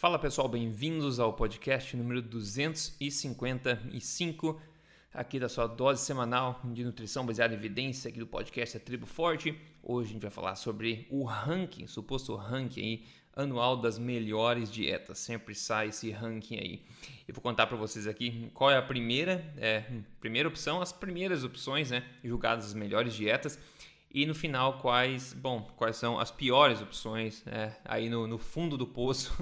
Fala pessoal, bem-vindos ao podcast número 255, aqui da sua dose semanal de nutrição baseada em evidência, aqui do podcast da Tribo Forte. Hoje a gente vai falar sobre o ranking, suposto ranking aí, anual das melhores dietas, sempre sai esse ranking aí. Eu vou contar para vocês aqui qual é a primeira opção, as primeiras opções, né, julgadas as melhores dietas. E no final, quais são as piores opções aí no fundo do poço,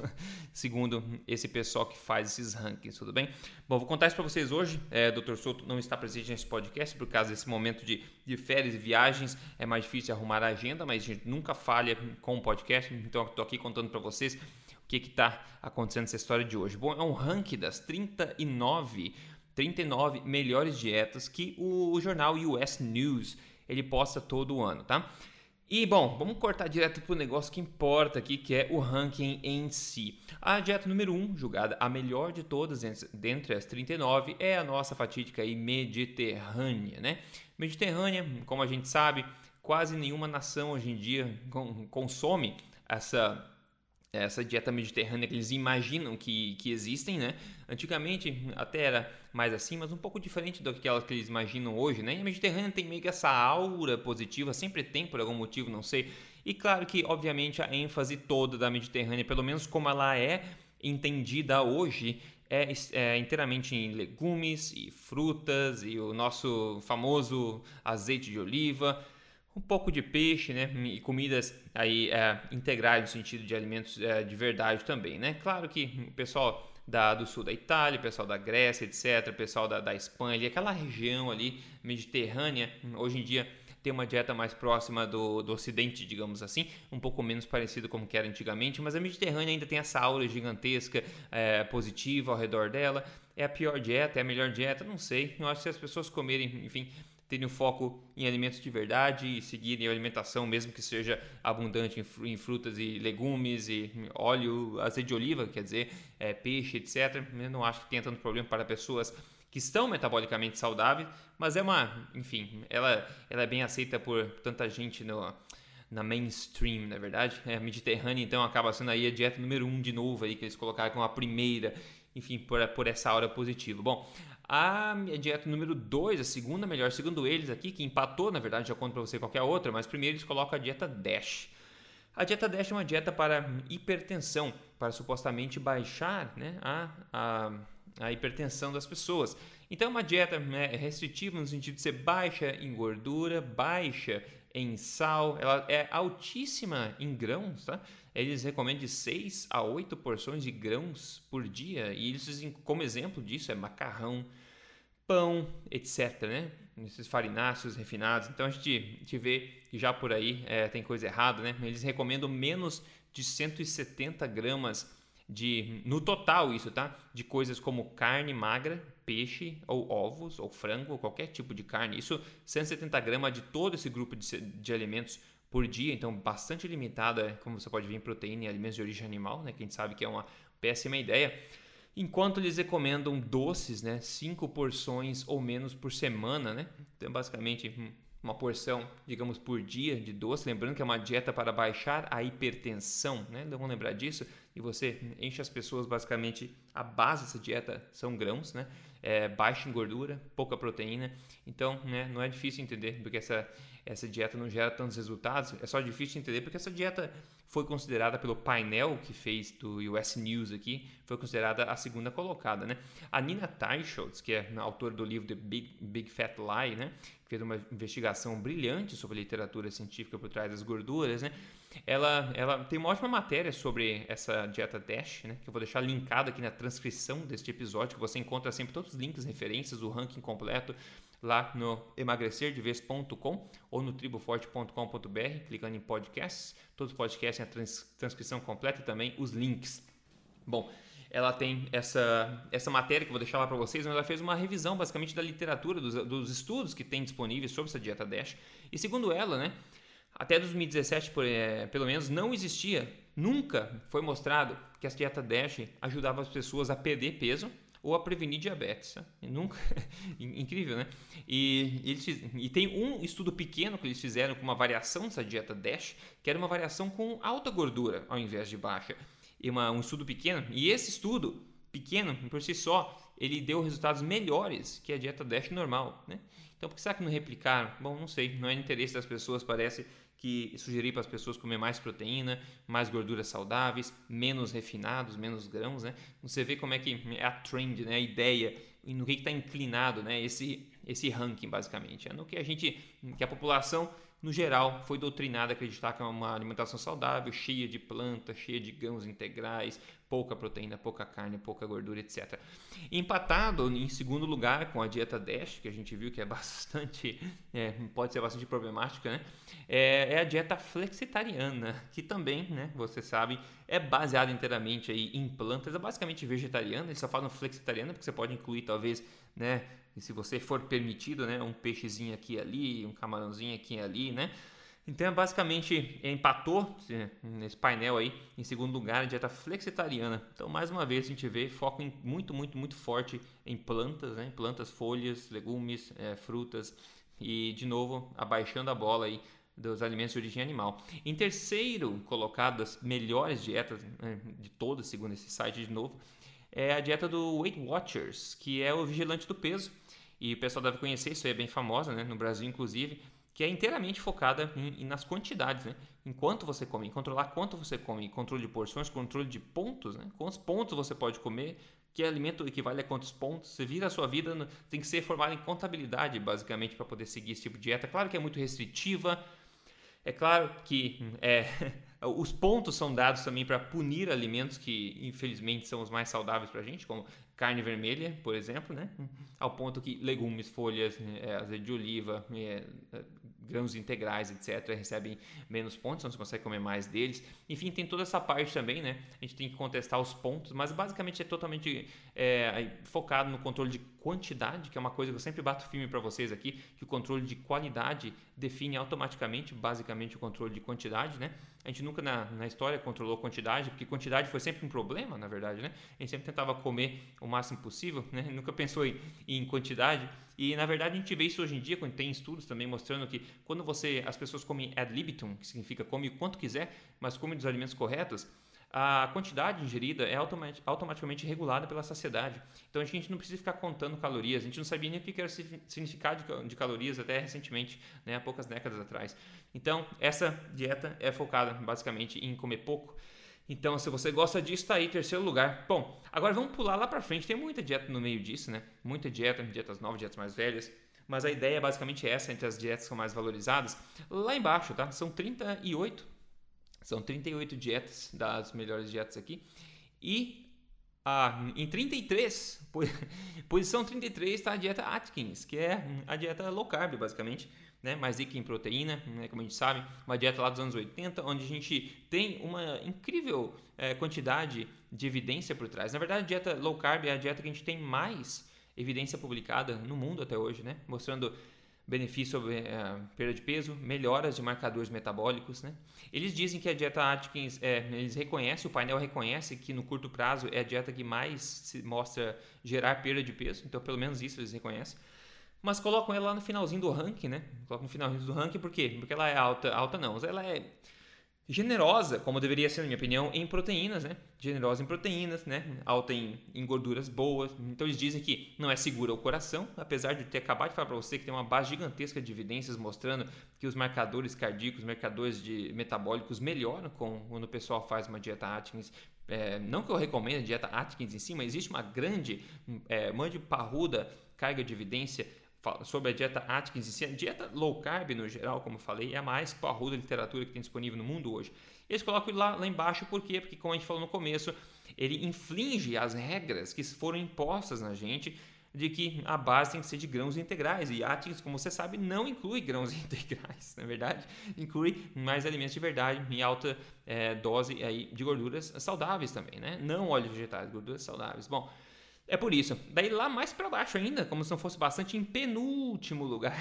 segundo esse pessoal que faz esses rankings, tudo bem? Bom, vou contar isso para vocês hoje. Dr. Souto não está presente nesse podcast por causa desse momento de férias e viagens. É mais difícil arrumar a agenda, mas a gente nunca falha com o podcast. Então, eu estou aqui contando para vocês o que está acontecendo nessa história de hoje. Bom, é um ranking das 39 melhores dietas que o jornal US News ele posta todo ano, tá? E, bom, vamos cortar direto pro negócio que importa aqui, que é o ranking em si. A dieta número 1, julgada a melhor de todas dentre as 39, é a nossa fatídica aí mediterrânea, né? Mediterrânea, como a gente sabe, quase nenhuma nação hoje em dia consome essa dieta mediterrânea que eles imaginam que existem, né? Antigamente até era mais assim, mas um pouco diferente daquela que eles imaginam hoje, né? E a Mediterrânea tem meio que essa aura positiva, sempre tem por algum motivo, não sei. E claro que, obviamente, a ênfase toda da Mediterrânea, pelo menos como ela é entendida hoje, é inteiramente em legumes e frutas e o nosso famoso azeite de oliva, um pouco de peixe, né, e comidas aí integrais no sentido de alimentos de verdade também, né? Claro que o pessoal do sul da Itália, o pessoal da Grécia, etc, o pessoal da Espanha, aquela região ali mediterrânea, hoje em dia tem uma dieta mais próxima do ocidente, digamos assim, um pouco menos parecido como que era antigamente, mas a Mediterrânea ainda tem essa aura gigantesca positiva ao redor dela. É a pior dieta, é a melhor dieta, não sei, eu acho que se as pessoas comerem, enfim, terem o foco em alimentos de verdade e seguirem a alimentação, mesmo que seja abundante em frutas e legumes e óleo, azeite de oliva, quer dizer, peixe, etc. Eu não acho que tenha tanto problema para pessoas que estão metabolicamente saudáveis, mas enfim, ela é bem aceita por tanta gente na mainstream, na verdade. A Mediterrânea, então, acaba sendo aí a dieta número 1 de novo, aí, que eles colocaram como a primeira, enfim, por essa aura positiva. Bom, a dieta número 2, a segunda melhor, segundo eles aqui, que empatou, na verdade, já conto para você qualquer outra, mas primeiro eles colocam a dieta DASH. A dieta DASH é uma dieta para hipertensão, para supostamente baixar, né, a hipertensão das pessoas. Então é uma dieta, né, restritiva no sentido de ser baixa em gordura, baixa em sal, ela é altíssima em grãos, tá? Eles recomendam de 6 a 8 porções de grãos por dia, e eles, como exemplo disso, é macarrão, pão, etc, né? Esses farináceos refinados. Então a gente vê que já por aí tem coisa errada, né? Eles recomendam menos de 170 gramas no total, isso, tá? De coisas como carne magra, peixe, ou ovos, ou frango, ou qualquer tipo de carne. Isso, 170 gramas de todo esse grupo de alimentos por dia, então bastante limitada, como você pode ver, em proteína e alimentos de origem animal, né, que a gente sabe que é uma péssima ideia. Enquanto eles recomendam doces, né, 5 porções ou menos por semana, né? Então basicamente uma porção, digamos, por dia de doce, lembrando que é uma dieta para baixar a hipertensão, né? Então vamos lembrar disso, e você enche as pessoas, basicamente a base dessa dieta são grãos, né? Baixa em gordura, pouca proteína, então, né, não é difícil entender porque essa dieta não gera tantos resultados. É só difícil entender porque essa dieta foi considerada pelo painel que fez do US News aqui, foi considerada a segunda colocada, né? A Nina Teicholz, que é autora do livro The Big Fat Lie, né, que fez uma investigação brilhante sobre a literatura científica por trás das gorduras, né? Ela tem uma ótima matéria sobre essa dieta DASH, né, que eu vou deixar linkado aqui na transcrição deste episódio, que você encontra sempre todos os links, referências, o ranking completo lá no emagrecerdevez.com ou no triboforte.com.br, clicando em podcasts. Todos os podcasts têm a transcrição completa e também os links. Bom, ela tem essa matéria que eu vou deixar lá para vocês, mas ela fez uma revisão basicamente da literatura, dos estudos que tem disponíveis sobre essa dieta DASH. E segundo ela, né, até 2017, pelo menos, não existia, nunca foi mostrado que essa dieta DASH ajudava as pessoas a perder peso ou a prevenir diabetes, né? Nunca, incrível, né? E tem um estudo pequeno que eles fizeram com uma variação dessa dieta DASH, que era uma variação com alta gordura ao invés de baixa. um estudo pequeno, e esse estudo pequeno, por si só, ele deu resultados melhores que a dieta DASH normal, né? Então, por que será que não replicaram? Bom, não sei, não é interesse das pessoas, parece que sugerir para as pessoas comer mais proteína, mais gorduras saudáveis, menos refinados, menos grãos, né? Você vê como é que é a trend, né? A ideia, e no que está inclinado, né? Esse ranking, basicamente. É no que a população, no geral, foi doutrinada a acreditar que é uma alimentação saudável, cheia de planta, cheia de grãos integrais, pouca proteína, pouca carne, pouca gordura, etc. Empatado em segundo lugar com a dieta DASH, que a gente viu que é bastante, pode ser bastante problemática, né? É a dieta flexitariana, que também, né, você sabe, é baseada inteiramente aí em plantas, é basicamente vegetariana. Eles só falam flexitariana porque você pode incluir talvez, né, se você for permitido, né, um peixezinho aqui e ali, um camarãozinho aqui e ali, né? Então, basicamente, empatou nesse painel aí, em segundo lugar, a dieta flexitariana. Então, mais uma vez, a gente vê foco muito forte em plantas, né? Plantas, folhas, legumes, frutas e, de novo, abaixando a bola aí dos alimentos de origem animal. Em terceiro colocado, as melhores dietas de todas, segundo esse site, de novo, é a dieta do Weight Watchers, que é o vigilante do peso. E o pessoal deve conhecer, isso aí é bem famosa, né? No Brasil, inclusive, que é inteiramente focada nas quantidades, né? Enquanto você come, em controlar quanto você come, controle de porções, controle de pontos, né? Quantos pontos você pode comer, que alimento equivale a quantos pontos, você vira a sua vida, tem que ser formado em contabilidade, basicamente, para poder seguir esse tipo de dieta. Claro que é muito restritiva, é claro que os pontos são dados também para punir alimentos que, infelizmente, são os mais saudáveis para a gente, como carne vermelha, por exemplo, né? Ao ponto que legumes, folhas, azeite de oliva, grãos integrais, etc., recebem menos pontos, então você consegue comer mais deles. Enfim, tem toda essa parte também, né? A gente tem que contestar os pontos, mas basicamente é totalmente focado no controle de quantidade, que é uma coisa que eu sempre bato firme para vocês aqui, que o controle de qualidade define automaticamente, basicamente, o controle de quantidade, né? A gente nunca na história controlou quantidade, porque quantidade foi sempre um problema, na verdade, né? A gente sempre tentava comer o máximo possível, né? Nunca pensou em quantidade. E, na verdade, a gente vê isso hoje em dia, quando tem estudos também mostrando que quando as pessoas comem ad libitum, que significa come o quanto quiser, mas come dos alimentos corretos, a quantidade ingerida é automaticamente regulada pela saciedade. Então, a gente não precisa ficar contando calorias. A gente não sabia nem o que era o significado de calorias até recentemente, né? Há poucas décadas atrás. Então, essa dieta é focada basicamente em comer pouco. Então, se você gosta disso, está aí, terceiro lugar. Bom, agora vamos pular lá para frente. Tem muita dieta no meio disso, né? Muita dieta, dietas novas, dietas mais velhas. Mas a ideia é basicamente essa, entre as dietas que são mais valorizadas. Lá embaixo, tá? São 38. São 38 dietas, das melhores dietas aqui. E em 33, posição 33, está a dieta Atkins, que é a dieta low carb, basicamente, né? Mais rica em proteína, né? Como a gente sabe, uma dieta lá dos anos 80, onde a gente tem uma incrível quantidade de evidência por trás. Na verdade, a dieta low carb é a dieta que a gente tem mais evidência publicada no mundo até hoje, né? Mostrando benefício sobre perda de peso, melhoras de marcadores metabólicos, né? Eles dizem que a dieta Atkins, eles reconhecem, o painel reconhece que no curto prazo é a dieta que mais se mostra gerar perda de peso, então pelo menos isso eles reconhecem. Mas colocam ela lá no finalzinho do ranking, né? Colocam no finalzinho do ranking, por quê? Porque ela é alta não, mas ela é generosa, como deveria ser, na minha opinião, em proteínas, né? Generosa em proteínas, né? Alta em gorduras boas. Então, eles dizem que não é segura ao coração, apesar de eu ter acabado de falar para você que tem uma base gigantesca de evidências mostrando que os marcadores cardíacos, marcadores metabólicos melhoram quando o pessoal faz uma dieta Atkins. Não que eu recomendo a dieta Atkins em si, mas existe uma grande, mande parruda carga de evidência sobre a dieta Atkins em si. A dieta low carb, no geral, como eu falei, é a mais parruda literatura que tem disponível no mundo hoje. Eles colocam lá embaixo, por quê? Porque, como a gente falou no começo, ele inflige as regras que foram impostas na gente de que a base tem que ser de grãos integrais. E Atkins, como você sabe, não inclui grãos integrais, na verdade. Inclui mais alimentos de verdade em alta dose aí de gorduras saudáveis também, né? Não óleos vegetais, gorduras saudáveis. Bom, é por isso. Daí lá mais para baixo ainda, como se não fosse bastante, em penúltimo lugar.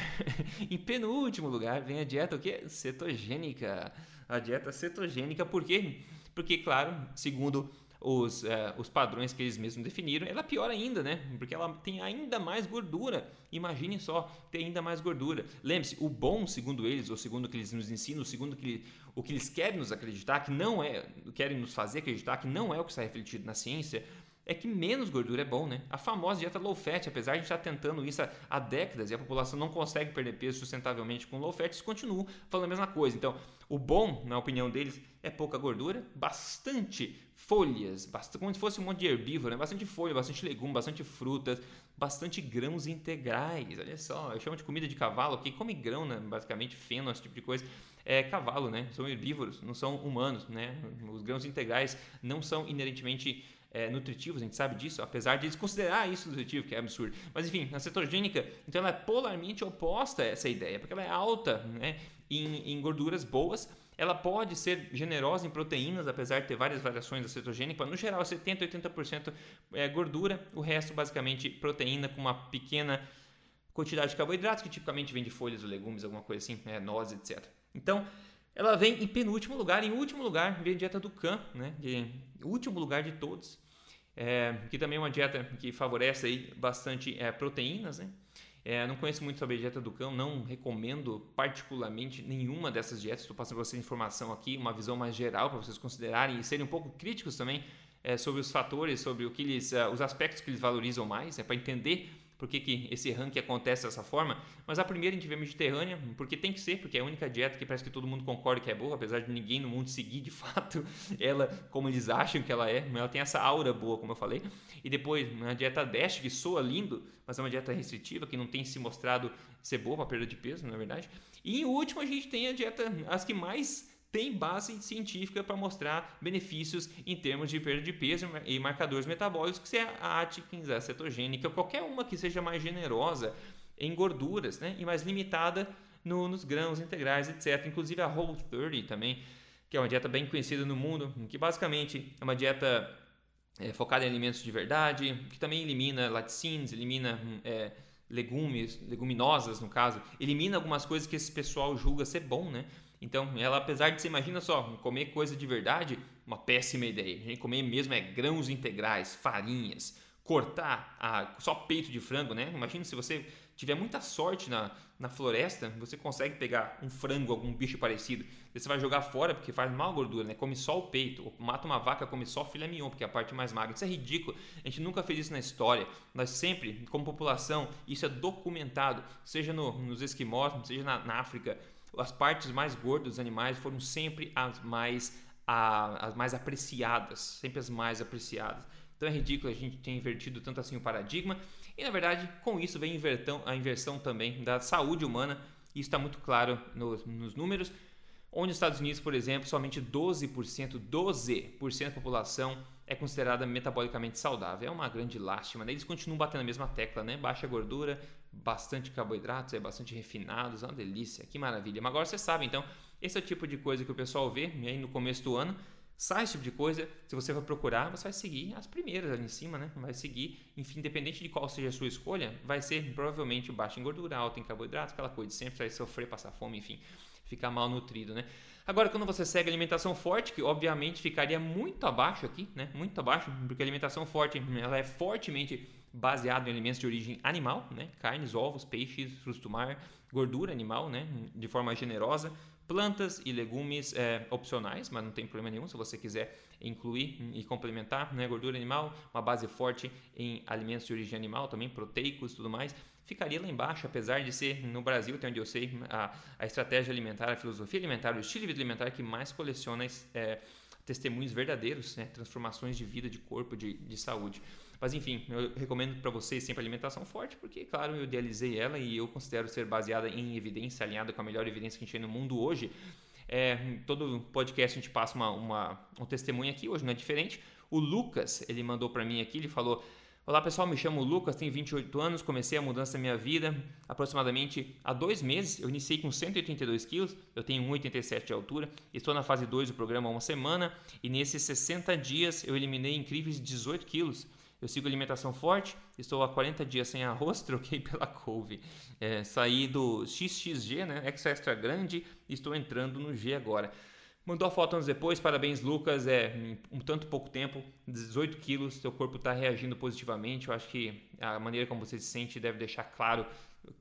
Em penúltimo lugar vem a dieta o quê? Cetogênica. A dieta cetogênica, por quê? Porque, claro, segundo os padrões que eles mesmos definiram, ela é pior ainda, né? Porque ela tem ainda mais gordura. Imagine só, ter ainda mais gordura. Lembre-se, o bom, segundo eles, ou segundo o que eles nos ensinam, ou segundo o que eles querem nos acreditar, que não é, querem nos fazer acreditar, que não é o que está refletido na ciência, é que menos gordura é bom, né? A famosa dieta low fat, apesar de a gente estar tentando isso há décadas e a população não consegue perder peso sustentavelmente com low fat, eles continuam falando a mesma coisa. Então, o bom, na opinião deles, é pouca gordura, bastante folhas, como se fosse um monte de herbívoro, né? Bastante folha, bastante legume, bastante frutas, bastante grãos integrais. Olha só, eu chamo de comida de cavalo, quem come grão, né? Basicamente feno, esse tipo de coisa, é cavalo, né? São herbívoros, não são humanos, né? Os grãos integrais não são inerentemente nutritivos, a gente sabe disso, apesar de eles considerar isso nutritivo, que é absurdo. Mas enfim, a cetogênica, então ela é polarmente oposta a essa ideia, porque ela é alta, né, em gorduras boas, ela pode ser generosa em proteínas, apesar de ter várias variações da cetogênica, no geral 70%, 80% é gordura, o resto basicamente proteína com uma pequena quantidade de carboidratos, que tipicamente vem de folhas ou legumes, alguma coisa assim, né, nozes, etc. Então, ela vem em penúltimo lugar, em último lugar, vem a dieta do can, né? Último lugar de todos, que também é uma dieta que favorece aí bastante proteínas, né? Não conheço muito sobre a dieta do can, não recomendo particularmente nenhuma dessas dietas, estou passando para vocês informação aqui, uma visão mais geral para vocês considerarem e serem um pouco críticos também sobre os fatores, sobre o que eles, os aspectos que eles valorizam mais, para entender por que que esse ranking acontece dessa forma. Mas a primeira a gente vê a Mediterrânea, porque tem que ser, porque é a única dieta que parece que todo mundo concorda que é boa, apesar de ninguém no mundo seguir de fato ela como eles acham que ela é, mas ela tem essa aura boa, como eu falei. E depois a dieta DASH, que soa lindo, mas é uma dieta restritiva, que não tem se mostrado ser boa para perda de peso, na verdade. E em último a gente tem a dieta, as que mais tem base científica para mostrar benefícios em termos de perda de peso e marcadores metabólicos, que seja a Atkins, a cetogênica, ou qualquer uma que seja mais generosa em gorduras, né? E mais limitada nos grãos integrais, etc. Inclusive a Whole30 também, que é uma dieta bem conhecida no mundo, que basicamente é uma dieta focada em alimentos de verdade, que também elimina laticínios, elimina legumes, leguminosas no caso, elimina algumas coisas que esse pessoal julga ser bom, né? Então, ela, apesar de você, imagina só, comer coisa de verdade, uma péssima ideia. A gente comer mesmo grãos integrais, farinhas, cortar só peito de frango, né? Imagina se você tiver muita sorte na floresta, você consegue pegar um frango, algum bicho parecido. Você vai jogar fora porque faz mal a gordura, né? Come só o peito, ou mata uma vaca, come só filé mignon, porque é a parte mais magra. Isso é ridículo. A gente nunca fez isso na história. Nós sempre, como população, isso é documentado, seja nos esquimós, seja na África. As partes mais gordas dos animais foram sempre as mais apreciadas, sempre as mais apreciadas. Então é ridículo a gente ter invertido tanto assim o paradigma. E na verdade, com isso vem a inversão também da saúde humana. Isso está muito claro nos números. Onde nos Estados Unidos, por exemplo, somente 12% da população é considerada metabolicamente saudável. É uma grande lástima, né? Eles continuam batendo a mesma tecla, né? Baixa gordura, bastante carboidratos, bastante refinados, uma delícia, que maravilha. Mas agora você sabe, então, esse é o tipo de coisa que o pessoal vê, e aí no começo do ano sai esse tipo de coisa. Se você vai procurar, você vai seguir as primeiras ali em cima, né? Vai seguir, enfim, independente de qual seja a sua escolha, vai ser provavelmente baixa em gordura, alta em carboidratos, aquela coisa de sempre, vai sofrer, passar fome, enfim, ficar mal nutrido, né? Agora, quando você segue a alimentação forte, que obviamente ficaria muito abaixo aqui, né? Muito abaixo, porque a alimentação forte, ela é fortemente baseada em alimentos de origem animal, né? Carnes, ovos, peixes, frutos do mar, gordura animal, né? De forma generosa, plantas e legumes opcionais, mas não tem problema nenhum se você quiser incluir e complementar, né? Gordura animal, uma base forte em alimentos de origem animal também, proteicos e tudo mais. Ficaria lá embaixo, apesar de ser no Brasil, até onde eu sei, a estratégia alimentar, a filosofia alimentar, o estilo de vida alimentar que mais coleciona testemunhos verdadeiros, né? Transformações de vida, de corpo, de saúde. Mas enfim, eu recomendo para vocês sempre alimentação forte, porque claro, eu idealizei ela e eu considero ser baseada em evidência, alinhada com a melhor evidência que a gente tem no mundo hoje. Todo podcast a gente passa um testemunho aqui, hoje não é diferente. O Lucas, ele mandou para mim aqui, ele falou: olá pessoal, me chamo Lucas, tenho 28 anos, comecei a mudança da minha vida aproximadamente há 2 meses, eu iniciei com 182 quilos, eu tenho 1,87 de altura, estou na fase 2 do programa há uma semana e nesses 60 dias eu eliminei incríveis 18 quilos. Eu sigo alimentação forte, estou há 40 dias sem arroz, troquei pela couve. Saí do XXG, né? Extra grande, e estou entrando no G agora. Mandou a foto anos depois, parabéns Lucas, um tanto pouco tempo, 18 quilos, seu corpo está reagindo positivamente, eu acho que a maneira como você se sente deve deixar claro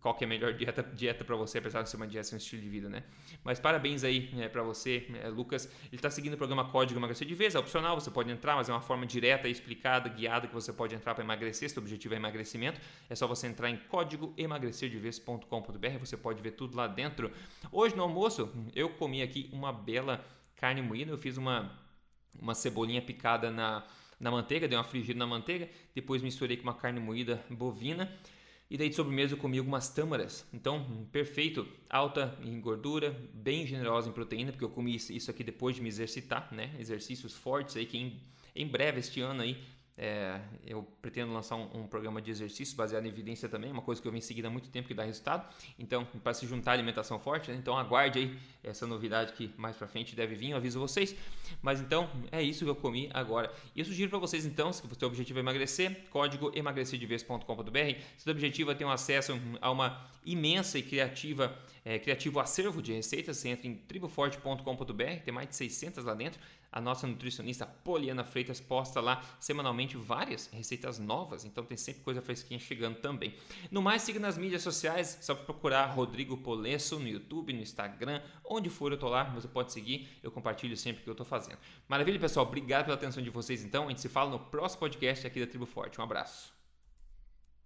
qual que é a melhor dieta para você, apesar de ser uma dieta, ser um estilo de vida, né? Mas parabéns aí para você, Lucas. Ele está seguindo o programa Código Emagrecer de Vez, é opcional, você pode entrar, mas é uma forma direta, explicada, guiada que você pode entrar para emagrecer, se o seu objetivo é emagrecimento, é só você entrar em códigoemagrecerdevez.com.br, você pode ver tudo lá dentro. Hoje no almoço, eu comi aqui uma bela carne moída, eu fiz uma cebolinha picada na manteiga, dei uma frigida na manteiga, depois misturei com uma carne moída bovina e daí de sobremesa eu comi algumas tâmaras. Então, perfeito, alta em gordura, bem generosa em proteína, porque eu comi isso aqui depois de me exercitar, né? Exercícios fortes aí que em breve, este ano aí, eu pretendo lançar um programa de exercício baseado em evidência também, uma coisa que eu venho seguindo há muito tempo que dá resultado, então para se juntar à alimentação forte, né? Então aguarde aí essa novidade que mais para frente deve vir, eu aviso vocês, mas então é isso que eu comi agora, e eu sugiro para vocês então, se o seu objetivo é emagrecer, código emagrecerdevez.com.br, se o objetivo é ter um acesso a uma imensa e criativo acervo de receitas, você entra em triboforte.com.br, tem mais de 600 lá dentro. A nossa nutricionista Poliana Freitas posta lá semanalmente várias receitas novas, então tem sempre coisa fresquinha chegando também. No mais, siga nas mídias sociais, só procurar Rodrigo Polesso no YouTube, no Instagram, onde for eu tô lá, você pode seguir, eu compartilho sempre o que eu tô fazendo. Maravilha, pessoal, obrigado pela atenção de vocês então, a gente se fala no próximo podcast aqui da Tribo Forte, um abraço.